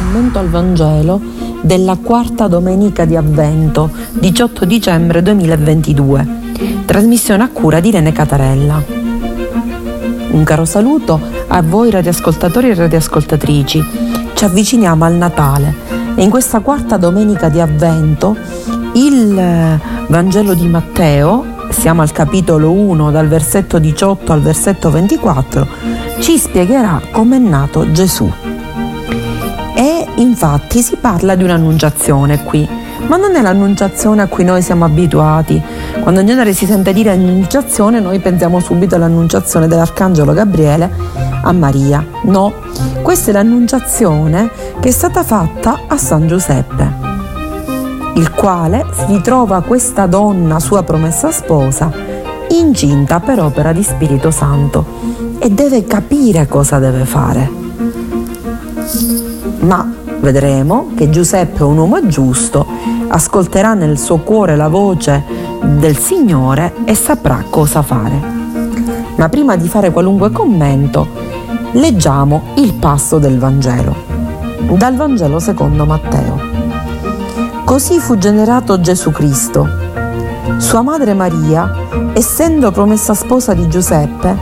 commento al Vangelo della quarta domenica di Avvento, 18 dicembre 2022. Trasmissione a cura di Irene Catarella. Un caro saluto a voi radioascoltatori e radioascoltatrici. Ci avviciniamo al Natale e in questa quarta domenica di Avvento il Vangelo di Matteo, siamo al capitolo 1, dal versetto 18 al versetto 24, ci spiegherà come è nato Gesù. E infatti si parla di un'annunciazione qui, ma non è l'annunciazione a cui noi siamo abituati. Quando in genere si sente dire annunciazione, noi pensiamo subito all'annunciazione dell'Arcangelo Gabriele a Maria. No, questa è l'annunciazione che è stata fatta a San Giuseppe, il quale si trova questa donna, sua promessa sposa, incinta per opera di Spirito Santo, e deve capire cosa deve fare. Ma vedremo che Giuseppe è un uomo giusto, ascolterà nel suo cuore la voce del Signore e saprà cosa fare. Ma prima di fare qualunque commento, leggiamo il passo del Vangelo. Dal Vangelo secondo Matteo. Così fu generato Gesù Cristo. Sua madre Maria, essendo promessa sposa di Giuseppe,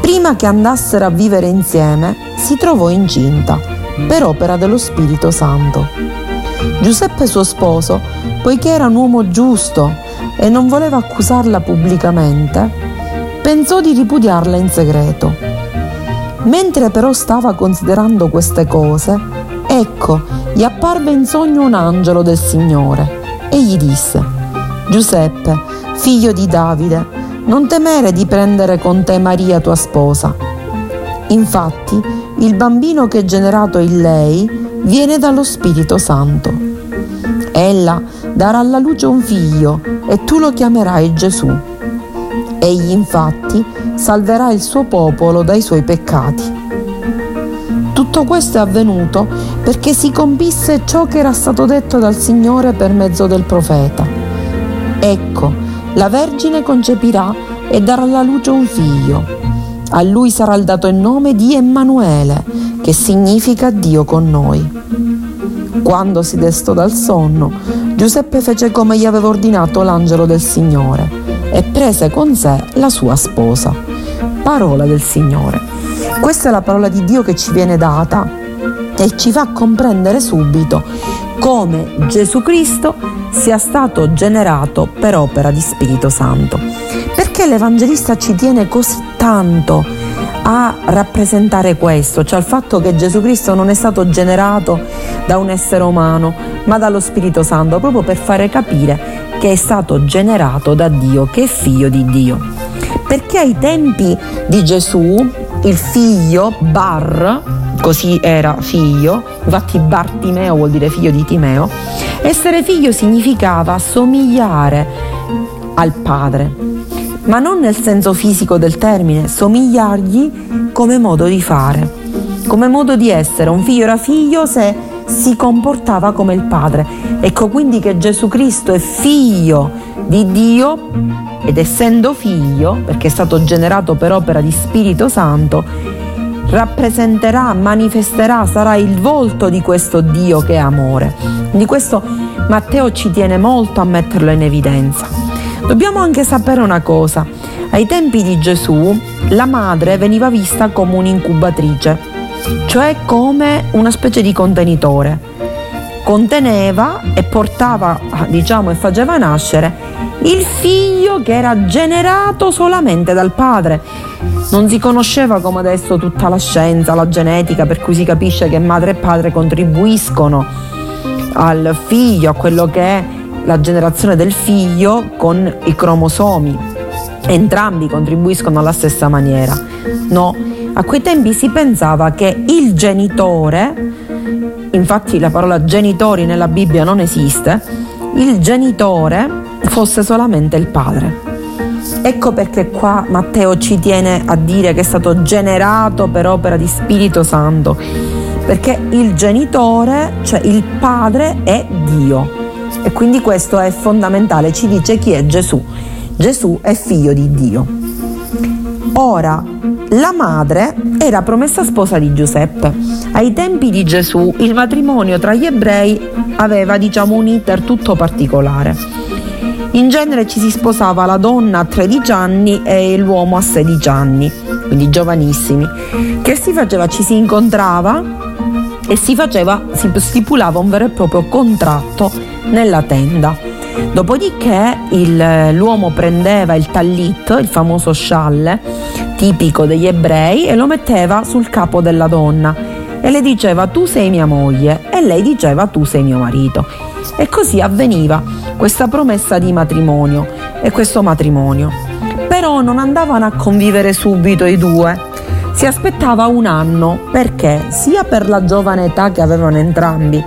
prima che andassero a vivere insieme, si trovò incinta per opera dello Spirito Santo. Giuseppe suo sposo, poiché era un uomo giusto e non voleva accusarla pubblicamente, pensò di ripudiarla in segreto. Mentre però stava considerando queste cose, ecco, gli apparve in sogno un angelo del Signore e gli disse: Giuseppe, figlio di Davide, non temere di prendere con te Maria tua sposa. Infatti, il bambino che è generato in lei viene dallo Spirito Santo. Ella darà alla luce un figlio e tu lo chiamerai Gesù. Egli infatti salverà il suo popolo dai suoi peccati. Tutto questo è avvenuto perché si compisse ciò che era stato detto dal Signore per mezzo del profeta. Ecco, la Vergine concepirà e darà alla luce un figlio. A lui sarà dato il nome di Emanuele, che significa Dio con noi. Quando si destò dal sonno, Giuseppe fece come gli aveva ordinato l'angelo del Signore e prese con sé la sua sposa. Parola del Signore. Questa è la parola di Dio che ci viene data e ci fa comprendere subito come Gesù Cristo sia stato generato per opera di Spirito Santo. Perché l'Evangelista ci tiene così tanto a rappresentare questo, cioè il fatto che Gesù Cristo non è stato generato da un essere umano, ma dallo Spirito Santo, proprio per fare capire che è stato generato da Dio, che è figlio di Dio. Perché ai tempi di Gesù il figlio Bar, così era figlio, infatti Bartimeo vuol dire figlio di Timeo, essere figlio significava somigliare al padre, ma non nel senso fisico del termine, somigliargli come modo di fare, come modo di essere. Un figlio era figlio se si comportava come il padre. Ecco quindi che Gesù Cristo è figlio di Dio, ed essendo figlio, perché è stato generato per opera di Spirito Santo, rappresenterà, manifesterà, sarà il volto di questo Dio che è amore. Di questo Matteo ci tiene molto a metterlo in evidenza. Dobbiamo anche sapere una cosa: ai tempi di Gesù la madre veniva vista come un'incubatrice, cioè come una specie di contenitore. Conteneva e portava, e faceva nascere il figlio che era generato solamente dal padre. Non si conosceva come adesso tutta la scienza, la genetica, per cui si capisce che madre e padre contribuiscono al figlio, a quello che è la generazione del figlio con i cromosomi. Entrambi contribuiscono alla stessa maniera. No, a quei tempi si pensava che il genitore, infatti la parola genitori nella Bibbia non esiste, il genitore fosse solamente il padre. Ecco perché qua Matteo ci tiene a dire che è stato generato per opera di Spirito Santo, perché il genitore, cioè il padre, è Dio, e quindi questo è fondamentale, ci dice chi è Gesù. Gesù è figlio di Dio. Ora, La madre era promessa sposa di Giuseppe. Ai tempi di Gesù il matrimonio tra gli ebrei aveva, un iter tutto particolare. In genere ci si sposava la donna a 13 anni e l'uomo a 16 anni, quindi giovanissimi. Che si faceva? Ci si incontrava e si stipulava un vero e proprio contratto nella tenda. Dopodiché l'uomo prendeva il tallit, il famoso scialle tipico degli ebrei, e lo metteva sul capo della donna e le diceva: tu sei mia moglie, e lei diceva: tu sei mio marito. E così avveniva questa promessa di matrimonio e questo matrimonio. Però non andavano a convivere subito i due, si aspettava un anno, perché sia per la giovane età che avevano entrambi,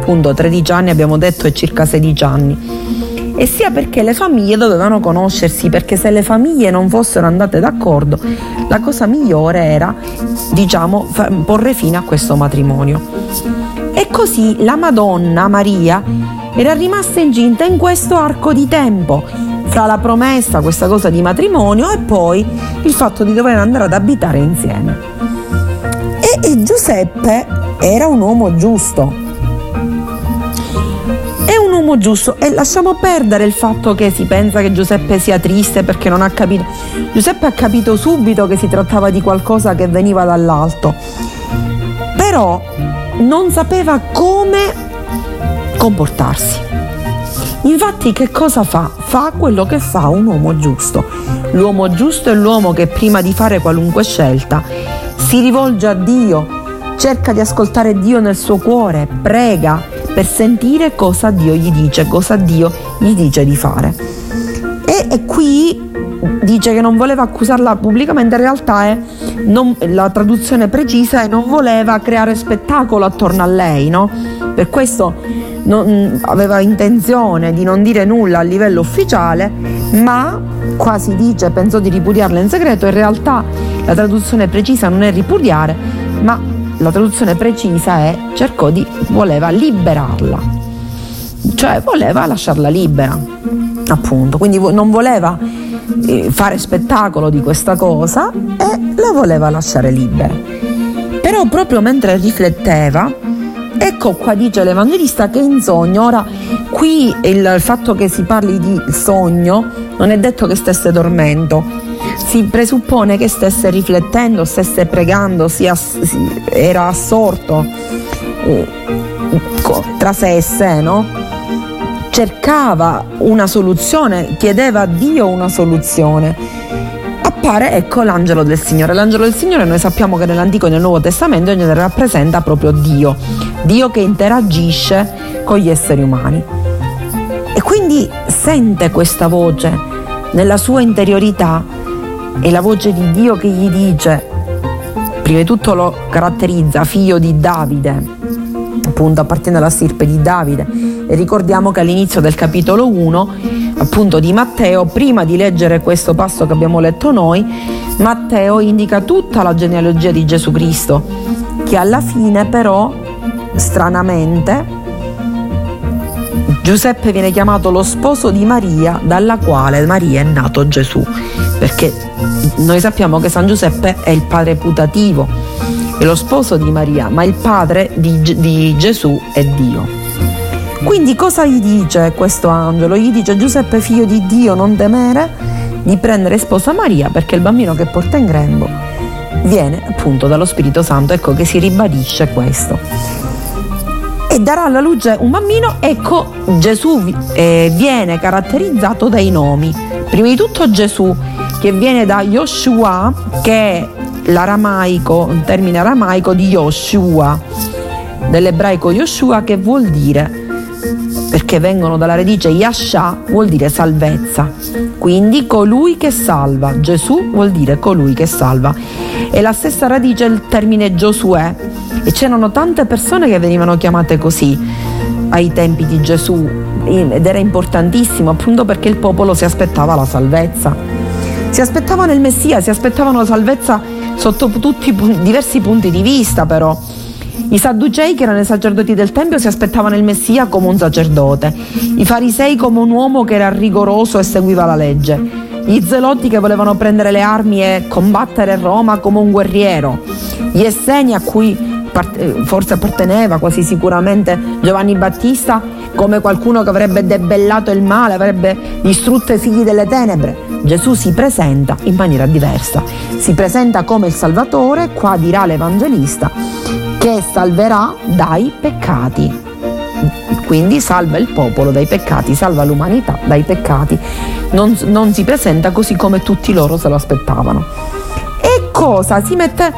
appunto 13 anni abbiamo detto e circa 16 anni, e sia perché le famiglie dovevano conoscersi, perché se le famiglie non fossero andate d'accordo la cosa migliore era porre fine a questo matrimonio. E così la Madonna Maria era rimasta incinta in questo arco di tempo fra la promessa, questa cosa di matrimonio, e poi il fatto di dover andare ad abitare insieme. E Giuseppe era un uomo giusto. E lasciamo perdere il fatto che si pensa che Giuseppe sia triste perché non ha capito. Giuseppe ha capito subito che si trattava di qualcosa che veniva dall'alto, però non sapeva come comportarsi. Infatti che cosa fa? Fa quello che fa un uomo giusto. L'uomo giusto è l'uomo che prima di fare qualunque scelta si rivolge a Dio, cerca di ascoltare Dio nel suo cuore, prega per sentire cosa Dio gli dice, di fare. E qui dice che non voleva accusarla pubblicamente, in realtà la traduzione precisa è: non voleva creare spettacolo attorno a lei, no? Per questo aveva intenzione di non dire nulla a livello ufficiale, ma qua si dice pensò di ripudiarla in segreto. In realtà la traduzione precisa non è ripudiare, ma la traduzione precisa è voleva liberarla, cioè voleva lasciarla libera, appunto. Quindi non voleva fare spettacolo di questa cosa e la voleva lasciare libera. Però proprio mentre rifletteva, ecco qua dice l'Evangelista che in sogno. Ora qui il fatto che si parli di sogno non è detto che stesse dormendo. Si presuppone che stesse riflettendo, stesse pregando, era assorto tra sé e sé, no? Cercava una soluzione, chiedeva a Dio una soluzione. Appare, ecco, l'angelo del Signore. L'angelo del Signore noi sappiamo che nell'Antico e nel Nuovo Testamento rappresenta proprio Dio, Dio che interagisce con gli esseri umani. E quindi sente questa voce nella sua interiorità. È la voce di Dio che gli dice, prima di tutto lo caratterizza figlio di Davide, appunto appartiene alla stirpe di Davide, e ricordiamo che all'inizio del capitolo 1 appunto di Matteo, prima di leggere questo passo che abbiamo letto noi, Matteo indica tutta la genealogia di Gesù Cristo, che alla fine però stranamente Giuseppe viene chiamato lo sposo di Maria, dalla quale Maria è nato Gesù, perché noi sappiamo che San Giuseppe è il padre putativo, è lo sposo di Maria, ma il padre di Gesù è Dio. Quindi cosa gli dice questo angelo? Gli dice: Giuseppe figlio di Dio, non temere di prendere sposa Maria, perché il bambino che porta in grembo viene appunto dallo Spirito Santo. Ecco che si ribadisce questo. E darà alla luce un bambino. Ecco, Gesù viene caratterizzato dai nomi. Prima di tutto Gesù, che viene da Joshua, che è un termine aramaico di Joshua, dell'ebraico Joshua, che vuol dire, perché vengono dalla radice Yasha, vuol dire salvezza. Quindi colui che salva. Gesù vuol dire colui che salva. E la stessa radice il termine Giosuè, e c'erano tante persone che venivano chiamate così ai tempi di Gesù, ed era importantissimo appunto perché il popolo si aspettava la salvezza, si aspettavano il Messia, si aspettavano la salvezza sotto tutti i diversi punti di vista. Però i Sadducei, che erano i sacerdoti del Tempio, si aspettavano il Messia come un sacerdote, i Farisei come un uomo che era rigoroso e seguiva la legge, gli Zelotti che volevano prendere le armi e combattere Roma come un guerriero, gli Esseni a cui forse apparteneva quasi sicuramente Giovanni Battista come qualcuno che avrebbe debellato il male, avrebbe distrutto i figli delle tenebre. Gesù si presenta in maniera diversa, si presenta come il Salvatore, qua dirà l'Evangelista, che salverà dai peccati, quindi salva il popolo dai peccati, salva l'umanità dai peccati. Non si presenta così come tutti loro se lo aspettavano. E cosa si mette?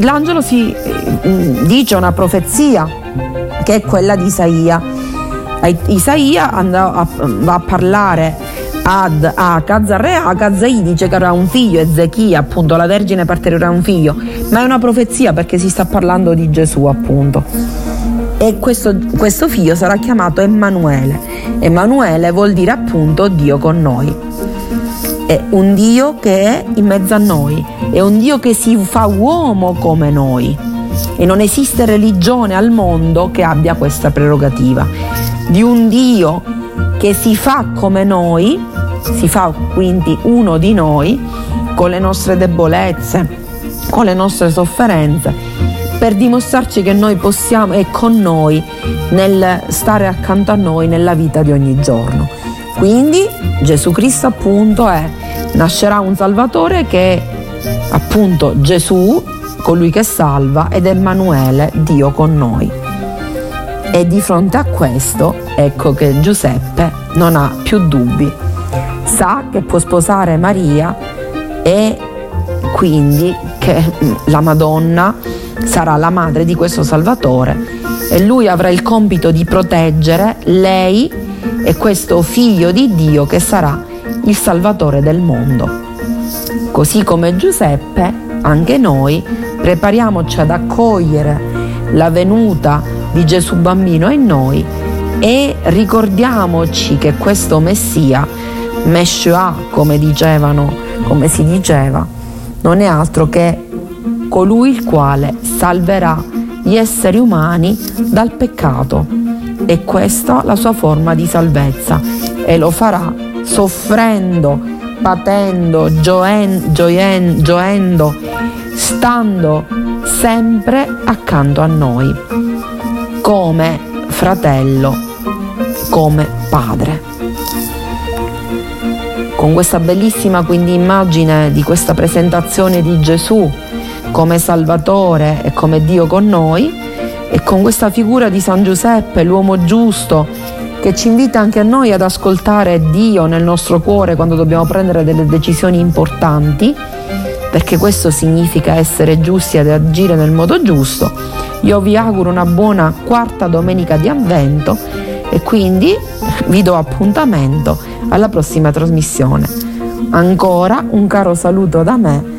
L'angelo si dice una profezia che è quella di Isaia. Isaia va a parlare ad Acaz, al re Acaz, e gli dice che avrà un figlio, Ezechia, appunto la Vergine partorirà un figlio, ma è una profezia perché si sta parlando di Gesù, appunto. E questo figlio sarà chiamato Emanuele. Emanuele vuol dire appunto Dio con noi. È un Dio che è in mezzo a noi, è un Dio che si fa uomo come noi, e non esiste religione al mondo che abbia questa prerogativa di un Dio che si fa come noi, si fa quindi uno di noi con le nostre debolezze, con le nostre sofferenze, per dimostrarci che noi possiamo, è con noi nel stare accanto a noi nella vita di ogni giorno. Quindi Gesù Cristo appunto nascerà un Salvatore che è appunto Gesù, colui che salva, ed Emanuele, Dio con noi. E di fronte a questo ecco che Giuseppe non ha più dubbi, sa che può sposare Maria e quindi che la Madonna sarà la madre di questo Salvatore e lui avrà il compito di proteggere lei e questo figlio di Dio che sarà il Salvatore del mondo. Così come Giuseppe, anche noi prepariamoci ad accogliere la venuta di Gesù bambino in noi e ricordiamoci che questo Messia, Meshua come si diceva, non è altro che colui il quale salverà gli esseri umani dal peccato. E questa la sua forma di salvezza, e lo farà soffrendo, patendo, gioendo, stando sempre accanto a noi, come fratello, come padre. Con questa bellissima quindi immagine di questa presentazione di Gesù come Salvatore e come Dio con noi, e con questa figura di San Giuseppe, l'uomo giusto, che ci invita anche a noi ad ascoltare Dio nel nostro cuore quando dobbiamo prendere delle decisioni importanti, perché questo significa essere giusti ed agire nel modo giusto. Io vi auguro una buona quarta domenica di Avvento e quindi vi do appuntamento alla prossima trasmissione. Ancora un caro saluto da me